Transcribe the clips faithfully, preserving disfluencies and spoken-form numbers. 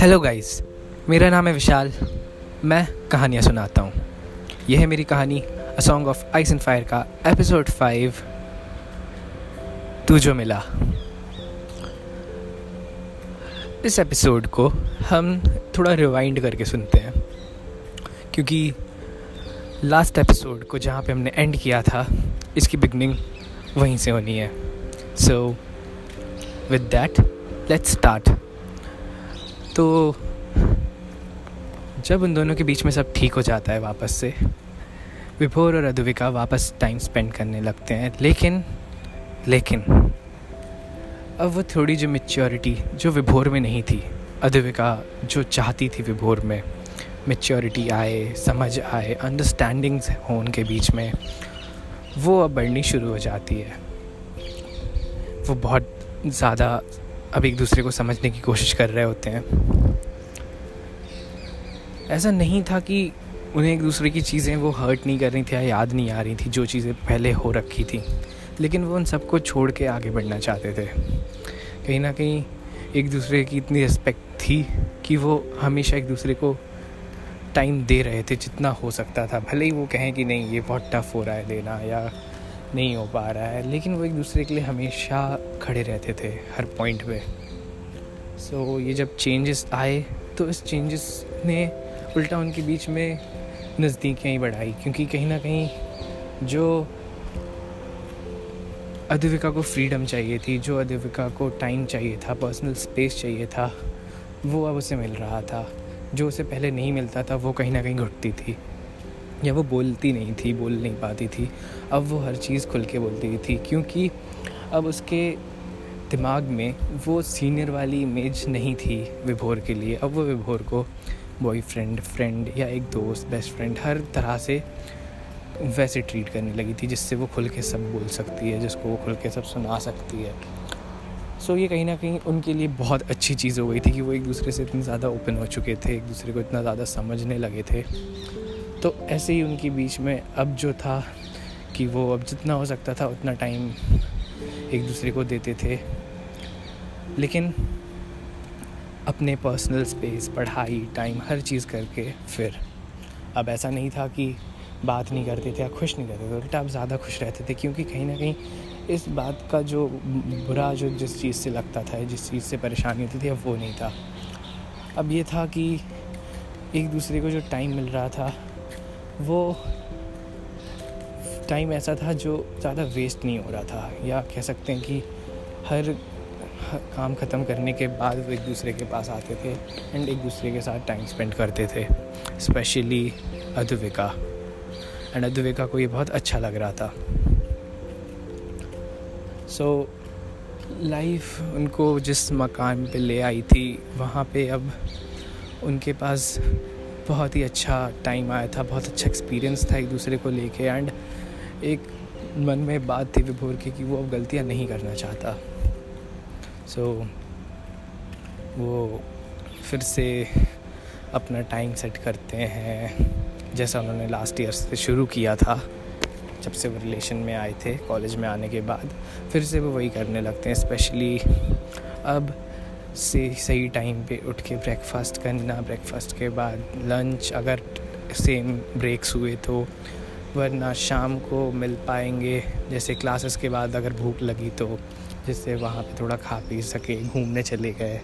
Hello guys, मेरा नाम है विशाल। मैं कहानियाँ सुनाता हूँ। यह है मेरी कहानी a song of ice and fire का एपिसोड फाइव, तू जो मिला। इस एपिसोड को हम थोड़ा रिवाइंड करके सुनते हैं, क्योंकि लास्ट एपिसोड को जहाँ पे हमने एंड किया था, इसकी बिगनिंग वहीं से होनी है। So with that let's start. तो जब उन दोनों के बीच में सब ठीक हो जाता है, वापस से विभोर और अधुविका वापस टाइम स्पेंड करने लगते हैं। लेकिन लेकिन अब वो थोड़ी जो मैच्योरिटी जो विभोर में नहीं थी, अधुविका जो चाहती थी विभोर में, मैच्योरिटी आए, समझ आए, अंडरस्टैंडिंग्स हो उनके बीच में, वो अब बढ़नी शुरू हो जाती है। वो बहुत ज़्यादा अब एक दूसरे को समझने की कोशिश कर रहे होते हैं। ऐसा नहीं था कि उन्हें एक दूसरे की चीज़ें वो हर्ट नहीं कर रही थी या याद नहीं आ रही थी, जो चीज़ें पहले हो रखी थी, लेकिन वो उन सबको छोड़ के आगे बढ़ना चाहते थे। कहीं ना कहीं एक दूसरे की इतनी रिस्पेक्ट थी कि वो हमेशा एक दूसरे को टाइम दे रहे थे जितना हो सकता था। भले ही वो कहें कि नहीं ये बहुत टफ़ हो रहा है देना या नहीं हो पा रहा है, लेकिन वो एक दूसरे के लिए हमेशा खड़े रहते थे हर पॉइंट पे। सो so, ये जब चेंजेस आए तो इस चेंजेस ने उल्टा उनके बीच में नज़दीकियाँ ही बढ़ाई, क्योंकि कहीं ना कहीं जो अधविका को फ्रीडम चाहिए थी, जो अधविका को टाइम चाहिए था, पर्सनल स्पेस चाहिए था, वो अब उसे मिल रहा था। जो उसे पहले नहीं मिलता था, वो कहीं ना कहीं घुटती थी या वो बोलती नहीं थी, बोल नहीं पाती थी। अब वो हर चीज़ खुल के बोलती थी, क्योंकि अब उसके दिमाग में वो सीनियर वाली इमेज नहीं थी विभोर के लिए। अब वो विभोर को बॉयफ्रेंड, फ्रेंड या एक दोस्त, बेस्ट फ्रेंड, हर तरह से वैसे ट्रीट करने लगी थी, जिससे वो खुल के सब बोल सकती है, जिसको वो खुल के सब सुना सकती है। सो so, ये कहीं ना कहीं उनके लिए बहुत अच्छी चीज़ हो गई थी कि वो एक दूसरे से इतने ज़्यादा ओपन हो चुके थे, एक दूसरे को इतना ज़्यादा समझने लगे थे। तो ऐसे ही उनके बीच में अब जो था कि वो अब जितना हो सकता था उतना टाइम एक दूसरे को देते थे, लेकिन अपने पर्सनल स्पेस, पढ़ाई, टाइम, हर चीज़ करके। फिर अब ऐसा नहीं था कि बात नहीं करते थे या खुश नहीं रहते थे, उल्टा अब ज़्यादा खुश रहते थे, क्योंकि कहीं ना कहीं इस बात का जो बुरा, जो जिस चीज़ से लगता था, जिस चीज़ से परेशानी होती थी, अब वो नहीं था। अब ये था कि एक दूसरे को जो टाइम मिल रहा था, वो टाइम ऐसा था जो ज़्यादा वेस्ट नहीं हो रहा था, या कह सकते हैं कि हर काम ख़त्म करने के बाद वो एक दूसरे के पास आते थे एंड एक दूसरे के साथ टाइम स्पेंड करते थे, स्पेशली अधुविका। एंड अधुविका को ये बहुत अच्छा लग रहा था। सो लाइफ उनको जिस मकान पे ले आई थी, वहाँ पे अब उनके पास बहुत ही अच्छा टाइम आया था, बहुत अच्छा एक्सपीरियंस था एक दूसरे को लेके, एंड एक मन में बात थी विभोर की कि वो अब गलतियाँ नहीं करना चाहता। सो so, वो फिर से अपना टाइम सेट करते हैं, जैसा उन्होंने लास्ट ईयर से शुरू किया था, जब से वो रिलेशन में आए थे। कॉलेज में आने के बाद फिर से वो वही करने लगते हैं, स्पेशली अब से सही टाइम पे उठ के ब्रेकफास्ट करना, ब्रेकफास्ट के बाद लंच, अगर सेम ब्रेक्स हुए तो, वरना शाम को मिल पाएंगे जैसे क्लासेस के बाद अगर भूख लगी तो, जिससे वहाँ पे थोड़ा खा पी सके, घूमने चले गए,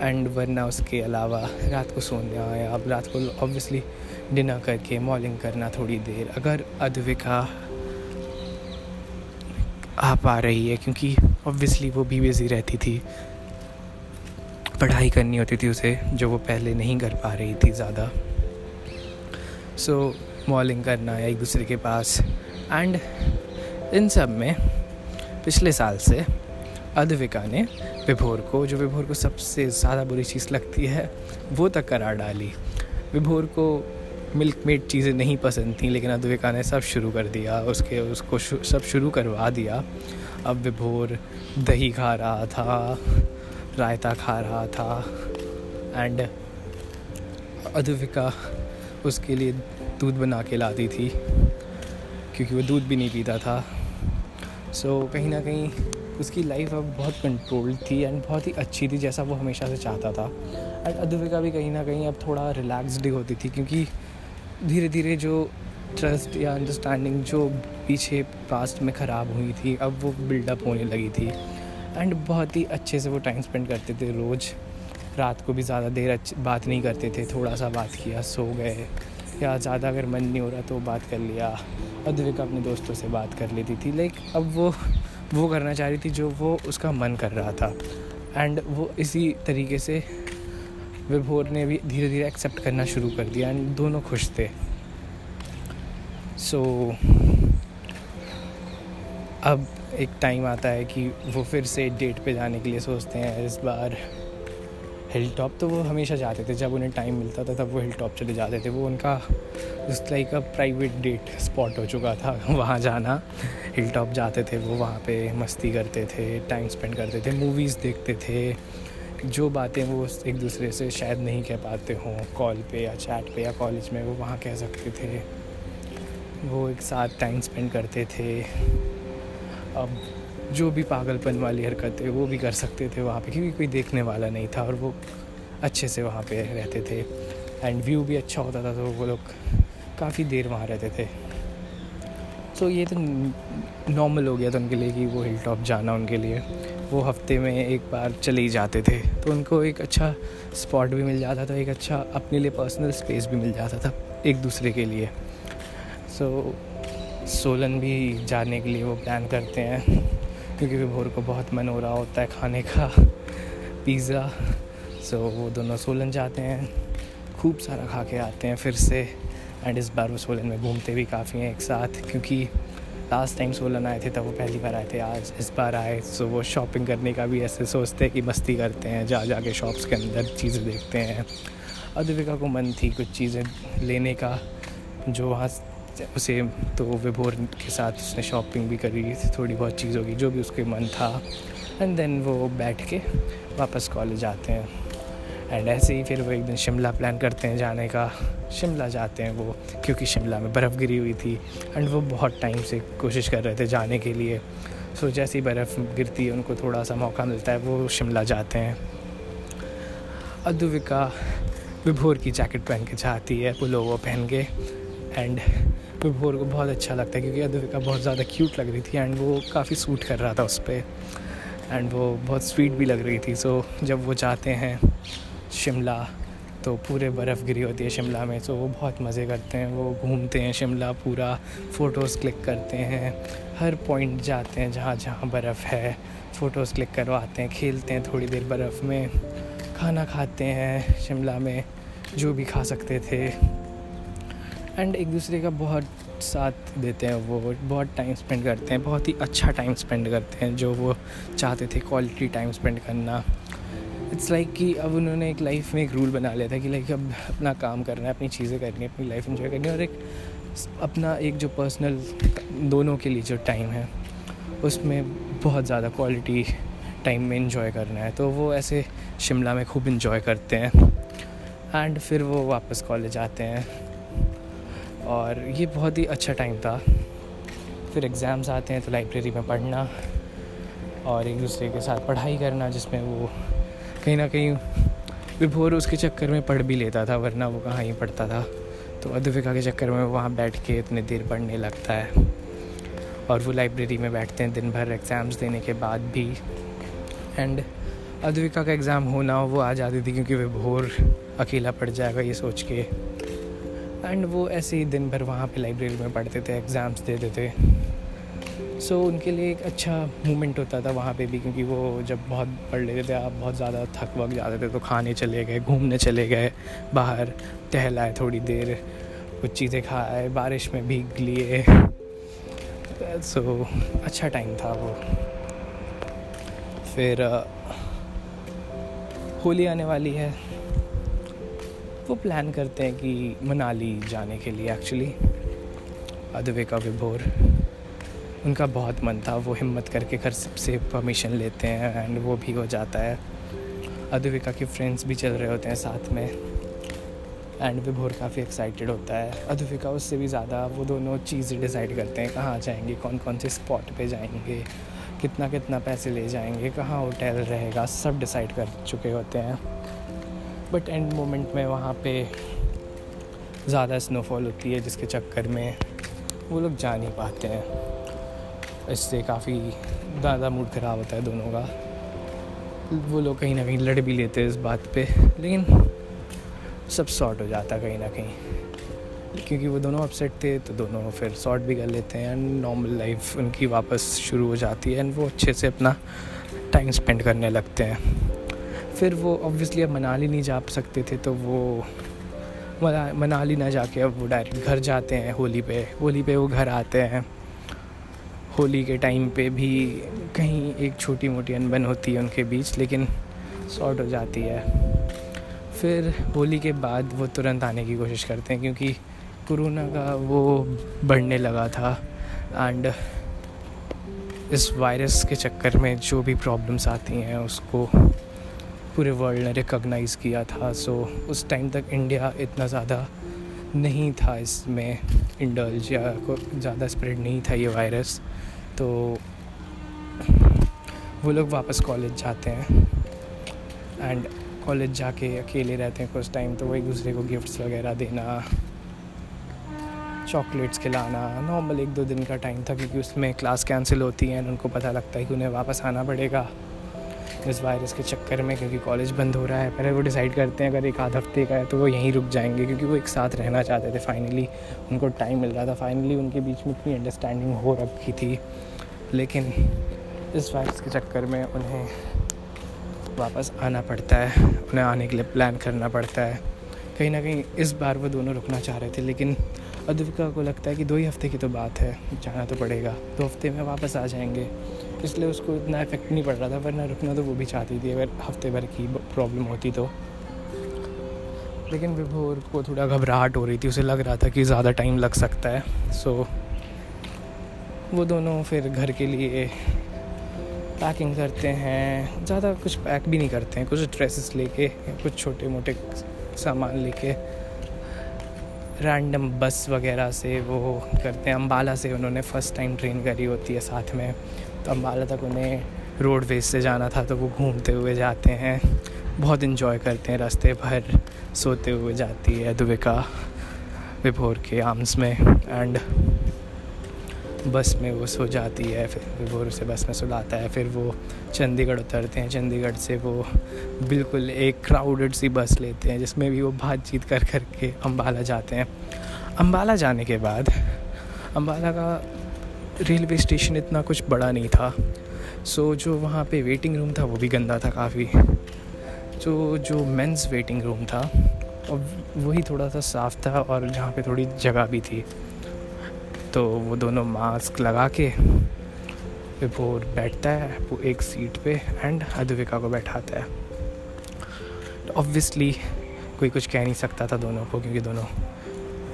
एंड वरना उसके अलावा रात को सोने आया। अब रात को ऑब्वियसली डिनर करके मॉलिंग करना थोड़ी देर, अगर अधविका आ पा रही है, क्योंकि ऑब्वियसली वो भी बिज़ी रहती थी, पढ़ाई करनी होती थी उसे, जो वो पहले नहीं कर पा रही थी ज़्यादा। सो so, मॉलिंग करना या एक दूसरे के पास। एंड इन सब में पिछले साल से अधविका ने विभोर को, जो विभोर को सबसे ज़्यादा बुरी चीज़ लगती है, वो तक करा डाली। विभोर को मिल्क मेड चीज़ें नहीं पसंद थीं, लेकिन अधविका ने सब शुरू कर दिया, उसके उसको शु, सब शुरू करवा दिया। अब विभोर दही खा रहा था, रायता खा रहा था, एंड अधविका उसके लिए दूध बना के लाती थी, क्योंकि वो दूध भी नहीं पीता था। सो so, कहीं ना कहीं उसकी लाइफ अब बहुत कंट्रोल्ड थी एंड बहुत ही अच्छी थी, जैसा वो हमेशा से चाहता था। एंड अद्विका भी कहीं ना कहीं अब थोड़ा रिलैक्सड होती थी, क्योंकि धीरे धीरे जो ट्रस्ट या अंडरस्टैंडिंग जो पीछे पास्ट में ख़राब हुई थी, अब वो बिल्डअप होने लगी थी। एंड बहुत ही अच्छे से वो टाइम स्पेंड करते थे रोज़, रात को भी ज़्यादा देर बात नहीं करते थे, थोड़ा सा बात किया सो गए, या ज़्यादा अगर मन नहीं हो रहा तो बात कर लिया। अद्विका अपने दोस्तों से बात कर लेती थी, लाइक अब वो वो करना चाह रही थी जो वो उसका मन कर रहा था। एंड वो इसी तरीके से विभोर ने भी धीरे धीरे एक्सेप्ट करना शुरू कर दिया एंड दोनों खुश थे। सो so, अब एक टाइम आता है कि वो फिर से डेट पे जाने के लिए सोचते हैं। इस बार हिल टॉप तो वो हमेशा जाते थे, जब उन्हें टाइम मिलता था तब वो हिल टॉप चले जाते थे। वो उनका just like a private date spot हो चुका था वहाँ जाना। हिल टॉप जाते थे वो, वहाँ पे मस्ती करते थे, टाइम स्पेंड करते थे, मूवीज़ देखते थे। जो बातें वो एक दूसरे से शायद नहीं कह पाते हों कॉल पे या चैट पे या कॉलेज में, वो वहाँ कह सकते थे। वो एक साथ टाइम स्पेंड करते थे। अब जो भी पागलपन वाली हरकतें वो भी कर सकते थे वहाँ पे, क्योंकि कोई देखने वाला नहीं था और वो अच्छे से वहाँ पे रहते थे। एंड व्यू भी अच्छा होता था, तो वो लोग काफ़ी देर वहाँ रहते थे। तो ये तो नॉर्मल हो गया था उनके लिए कि वो हिल टॉप जाना। उनके लिए वो हफ्ते में एक बार चले ही जाते थे, तो उनको एक अच्छा स्पॉट भी मिल जाता था, एक अच्छा अपने लिए पर्सनल स्पेस भी मिल जाता था एक दूसरे के लिए। सो सोलन भी जाने के लिए वो प्लान करते हैं, क्योंकि विभोर को बहुत मन हो रहा होता है खाने का पिज़्ज़ा। सो वो दोनों सोलन जाते हैं, खूब सारा खा के आते हैं फिर से। एंड इस बार वो सोलन में घूमते भी काफ़ी हैं एक साथ, क्योंकि लास्ट टाइम सोलन आए थे तब वो पहली बार आए थे, आज इस बार आए। सो वो शॉपिंग करने का भी ऐसे सोचते हैं कि मस्ती करते हैं, जा जा के शॉप्स के अंदर चीज़ें देखते हैं। अद्विका को मन थी कुछ चीज़ें लेने का जो वहाँ उसे, तो विभोर के साथ उसने शॉपिंग भी करी थोड़ी बहुत चीज़ों की, जो भी उसके मन था। एंड देन वो बैठ के वापस कॉलेज आते हैं। एंड ऐसे ही फिर वो एक दिन शिमला प्लान करते हैं जाने का। शिमला जाते हैं वो, क्योंकि शिमला में बर्फ़ गिरी हुई थी एंड वो बहुत टाइम से कोशिश कर रहे थे जाने के लिए। सो जैसे ही बर्फ़ गिरती है उनको थोड़ा सा मौका मिलता है, वो शिमला जाते हैं। अद्विका विभोर की जैकेट पहन के जाती है, पुलोवर पहन के। एंड विभोर को बहुत अच्छा लगता है, क्योंकि अद्विका बहुत ज़्यादा क्यूट लग रही थी एंड वो काफ़ी सूट कर रहा था उस पर, एंड वो बहुत स्वीट भी लग रही थी। सो जब वो जाते हैं शिमला, तो पूरे बर्फ़ गिरी होती है शिमला में। सो वो बहुत मज़े करते हैं, वो घूमते हैं शिमला पूरा, फ़ोटोज़ क्लिक करते हैं, हर पॉइंट जाते हैं जहाँ जहाँ बर्फ़ है, फ़ोटोज़ क्लिक करवाते हैं, खेलते हैं थोड़ी देर बर्फ़ में, खाना खाते हैं शिमला में जो भी खा सकते थे। एंड एक दूसरे का बहुत साथ देते हैं वो, बहुत टाइम स्पेंड करते हैं, बहुत ही अच्छा टाइम स्पेंड करते हैं जो वो चाहते थे, क्वालिटी टाइम स्पेंड करना। इट्स लाइक like कि अब उन्होंने एक लाइफ में एक रूल बना लिया था कि लाइक अब अपना काम करना है, अपनी चीज़ें करनी है, अपनी लाइफ एंजॉय करनी है, और एक अपना एक जो पर्सनल दोनों के लिए जो टाइम है उसमें बहुत ज़्यादा क्वालिटी टाइम में इन्जॉय करना है। तो वो ऐसे शिमला में खूब इन्जॉय करते हैं। एंड फिर वो वापस कॉलेज आते हैं और ये बहुत ही अच्छा टाइम था। फिर एग्ज़ाम्स आते हैं, तो लाइब्रेरी में पढ़ना और एक दूसरे के साथ पढ़ाई करना, जिसमें वो कहीं ना कहीं विभोर उसके चक्कर में पढ़ भी लेता था, वरना वो कहाँ ही पढ़ता था। तो अद्विका के चक्कर में वहाँ बैठ के इतने देर पढ़ने लगता है, और वो लाइब्रेरी में बैठते हैं दिन भर एग्ज़ाम्स देने के बाद भी। एंड अद्विका का एग्ज़ाम होना हो वो आ जाती थी, क्योंकि विभोर अकेला पढ़ जाएगा ये सोच के। एंड वो ऐसे ही दिन भर वहाँ पे लाइब्रेरी में पढ़ते थे, एग्ज़ाम्स देते थे। सो so, उनके लिए एक अच्छा मोमेंट होता था वहाँ पे भी, क्योंकि वो जब बहुत पढ़ लेते थे, आप बहुत ज़्यादा थक वक जाते थे, तो खाने चले गए, घूमने चले गए, बाहर टहलाए थोड़ी देर, कुछ चीज़ें खाए, बारिश में भीग लिए। सो so, अच्छा टाइम था वो। फिर होली आने वाली है, वो प्लान करते हैं कि मनाली जाने के लिए। एक्चुअली अद्विका विभोर, उनका बहुत मन था, वो हिम्मत करके घर से परमिशन लेते हैं एंड वो भी हो जाता है। अद्विका के फ्रेंड्स भी चल रहे होते हैं साथ में। एंड विभोर काफ़ी एक्साइटेड होता है, अधुविका उससे भी ज़्यादा। वो दोनों चीज़ें डिसाइड करते हैं कहाँ जाएंगे, कौन कौन से स्पॉट पे जाएंगे, कितना कितना पैसे ले जाएंगे, कहाँ होटल रहेगा, सब डिसाइड कर चुके होते हैं। बट एंड मोमेंट में वहाँ पे ज़्यादा स्नोफॉल होती है जिसके चक्कर में वो लोग जा नहीं पाते हैं। इससे काफ़ी ज़्यादा मूड ख़राब होता है दोनों का। वो लोग कहीं ना कहीं लड़ भी लेते हैं इस बात पे, लेकिन सब सॉर्ट हो जाता कहीं ना कहीं, क्योंकि वो दोनों अपसेट थे तो दोनों फिर सॉर्ट भी कर लेते हैं एंड नॉर्मल लाइफ उनकी वापस शुरू हो जाती है एंड वो अच्छे से अपना टाइम स्पेंड करने लगते हैं। फिर वो ऑब्वियसली अब मनाली नहीं जा सकते थे तो वो मनाली ना जाके अब वो डायरेक्ट घर जाते हैं। होली पे होली पे वो घर आते हैं। होली के टाइम पे भी कहीं एक छोटी मोटी अनबन होती है उनके बीच, लेकिन सॉर्ट हो जाती है। फिर होली के बाद वो तुरंत आने की कोशिश करते हैं क्योंकि कोरोना का वो बढ़ने लगा था एंड इस वायरस के चक्कर में जो भी प्रॉब्लम्स आती हैं उसको पूरे वर्ल्ड ने रिकॉग्नाइज़ किया था। सो उस टाइम तक इंडिया इतना ज़्यादा नहीं था इसमें इंडल्ज या को ज़्यादा स्प्रेड नहीं था ये वायरस। तो वो लोग वापस कॉलेज जाते हैं एंड कॉलेज जाके अकेले रहते हैं कुछ टाइम, तो वो एक दूसरे को गिफ्ट्स वगैरह देना, चॉकलेट्स खिलाना। नॉर्मल एक दो दिन का टाइम था क्योंकि उसमें क्लास कैंसिल होती है एंड उनको पता लगता है कि उन्हें वापस आना पड़ेगा इस वायरस के चक्कर में क्योंकि कॉलेज बंद हो रहा है। पहले वो डिसाइड करते हैं अगर एक आध हफ्ते का है तो वो यहीं रुक जाएंगे क्योंकि वो एक साथ रहना चाहते थे। फाइनली उनको टाइम मिल रहा था, फाइनली उनके बीच में इतनी अंडरस्टैंडिंग हो रखी थी, लेकिन इस वायरस के चक्कर में उन्हें वापस आना पड़ता है, उन्हें आने के लिए प्लान करना पड़ता है। कहीं ना कहीं इस बार वो दोनों रुकना चाह रहे थे, लेकिन अद्विका को लगता है कि दो ही हफ्ते की तो बात है, जाना तो पड़ेगा, दो हफ्ते में वापस आ जाएंगे, इसलिए उसको इतना इफेक्ट नहीं पड़ रहा था। वरना रुकना तो वो भी चाहती थी अगर हफ्ते भर की प्रॉब्लम होती तो। लेकिन विभोर को थोड़ा घबराहट हो रही थी, उसे लग रहा था कि ज़्यादा टाइम लग सकता है। सो वो दोनों फिर घर के लिए पैकिंग करते हैं, ज़्यादा कुछ पैक भी नहीं करते हैं, कुछ ड्रेसेस लेके, कुछ छोटे मोटे सामान लेके रैंडम बस वगैरह से वो करते हैं। अम्बाला से उन्होंने फ़र्स्ट टाइम ट्रेन करी होती है साथ में, तो अम्बाला तक उन्हें रोडवेज से जाना था, तो वो घूमते हुए जाते हैं, बहुत इन्जॉय करते हैं रास्ते भर। सोते हुए जाती है दुविका विभोर के आर्म्स में एंड बस में वो सो जाती है। फिर विभोर उसे बस में सुलाता है। फिर वो चंडीगढ़ उतरते हैं। चंडीगढ़ से वो बिल्कुल एक क्राउडेड सी बस लेते हैं जिसमें भी वो बातचीत कर कर के अम्बाला जाते हैं। अम्बाला जाने के बाद अम्बाला का रेलवे स्टेशन इतना कुछ बड़ा नहीं था, सो जो वहाँ पे वेटिंग रूम था वो भी गंदा था काफ़ी। जो जो मेंस वेटिंग रूम था और वही थोड़ा सा साफ़ था और जहाँ पे थोड़ी जगह भी थी। तो वो दोनों मास्क लगा के विभोर बैठता है वो एक सीट पे एंड अद्विका को बैठाता है। ऑब्वियसली कोई कुछ कह नहीं सकता था दोनों को क्योंकि दोनों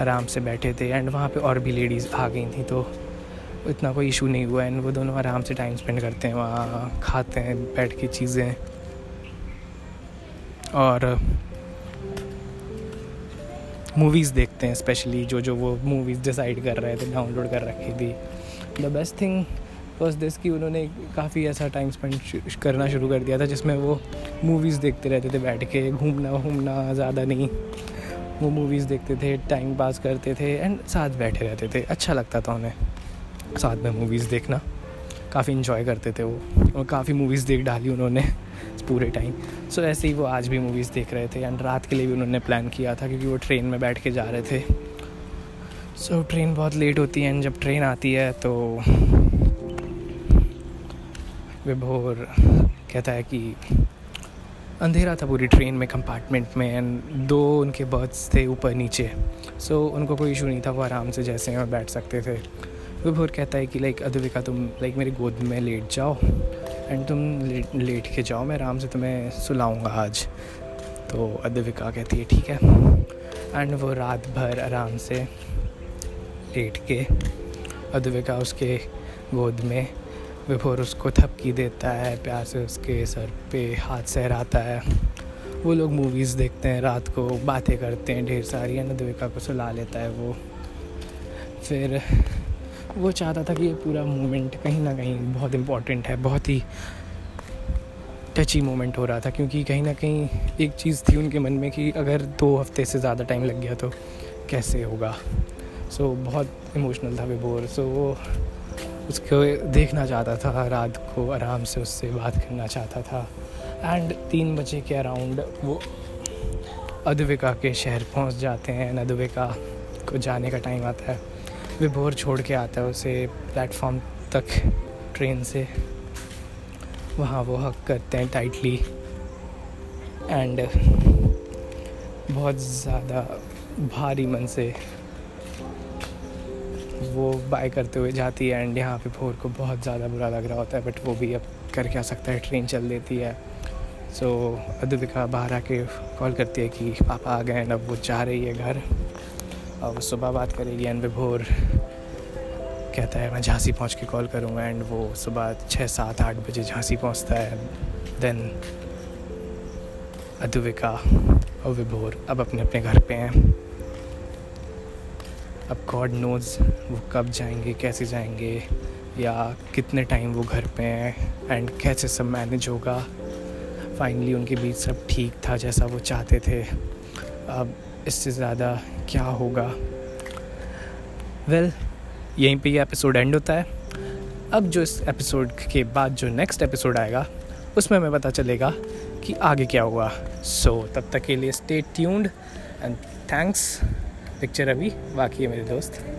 आराम से बैठे थे एंड वहाँ पे और भी लेडीज़ आ गई थी, तो इतना कोई इशू नहीं हुआ एंड वो दोनों आराम से टाइम स्पेंड करते हैं वहाँ, खाते हैं बैठ के चीज़ें। और मूवीज़ देखते हैं, स्पेशली जो जो वो मूवीज़ डिसाइड कर रहे थे, डाउनलोड कर रखी थी। The best thing was this कि उन्होंने काफ़ी ऐसा टाइम स्पेंड करना शुरू कर दिया था जिसमें वो मूवीज़ देखते रहते थे बैठ के, घूमना घूमना ज़्यादा नहीं, वो मूवीज़ देखते थे, टाइम पास करते थे एंड साथ बैठे रहते थे। अच्छा लगता था उन्हें साथ में मूवीज़ देखना, काफ़ी इन्जॉय करते थे वो और काफ़ी मूवीज़ देख डाली उन्होंने पूरे टाइम। सो ऐसे ही वो आज भी मूवीज़ देख रहे थे एंड रात के लिए भी उन्होंने प्लान किया था क्योंकि वो ट्रेन में बैठ के जा रहे थे। सो ट्रेन बहुत लेट होती है एंड जब ट्रेन आती है तो विभोर कहता है कि अंधेरा था पूरी ट्रेन में, कंपार्टमेंट में, एंड दो उनके बर्थ्स थे ऊपर नीचे, सो उनको कोई इशू नहीं था, वो आराम से जैसे हैं बैठ सकते थे। विभोर कहता है कि लाइक अद्विका तुम लाइक मेरी गोद में लेट जाओ एंड तुम लेट लेट के जाओ, मैं आराम से तुम्हें सुलाऊंगा आज। तो अद्विका कहती है ठीक है एंड वो रात भर आराम से लेट के, अद्विका उसके गोद में, विभोर उसको थपकी देता है, प्यार से उसके सर पे हाथ सहराता है वो लोग मूवीज़ देखते हैं, रात को बातें करते हैं ढेर सारी, है ना। देविका को सुला लेता है वो। फिर वो चाहता था कि ये पूरा मोमेंट कहीं ना कहीं बहुत इम्पॉर्टेंट है, बहुत ही टची मोमेंट हो रहा था, क्योंकि कहीं ना कहीं एक चीज़ थी उनके मन में कि अगर दो हफ्ते से ज़्यादा टाइम लग गया तो कैसे होगा। सो so, बहुत इमोशनल था विभोर। सो so, वो उसको देखना चाहता था रात को, आराम से उससे बात करना चाहता था। एंड तीन बजे के अराउंड वो अद्विका के शहर पहुंच जाते हैं। अद्विका को जाने का टाइम आता है, विभोर छोड़ के आता है उसे प्लेटफॉर्म तक ट्रेन से। वहाँ वो हक करते हैं टाइटली एंड बहुत ज़्यादा भारी मन से वो बाय करते हुए जाती है। एंड यहाँ पे भोर को बहुत ज़्यादा बुरा लग रहा होता है, बट वो भी अब कर क्या सकता है, ट्रेन चल देती है। सो so, अद्विका बाहर आके कॉल करती है कि पापा आ गए हैं। अब वो जा रही है घर और वो सुबह बात करेगी। एंड विभोर कहता है मैं झांसी पहुँच के कॉल करूँगा। एंड वो सुबह छः सात आठ बजे झांसी पहुँचता है। देन अद्विका और विभोर अब अपने अपने घर पे हैं। अब गॉड नोज वो कब जाएंगे, कैसे जाएंगे, या कितने टाइम वो घर पे हैं एंड कैसे सब मैनेज होगा। फाइनली उनके बीच सब ठीक था जैसा वो चाहते थे। अब इससे ज़्यादा क्या होगा। वेल well, यहीं पे ये एपिसोड एंड होता है। अब जो इस एपिसोड के बाद जो नेक्स्ट एपिसोड आएगा उसमें हमें पता चलेगा कि आगे क्या हुआ। सो so, तब तक के लिए stay tuned and thanks. Picture अभी बाकी है मेरे दोस्त।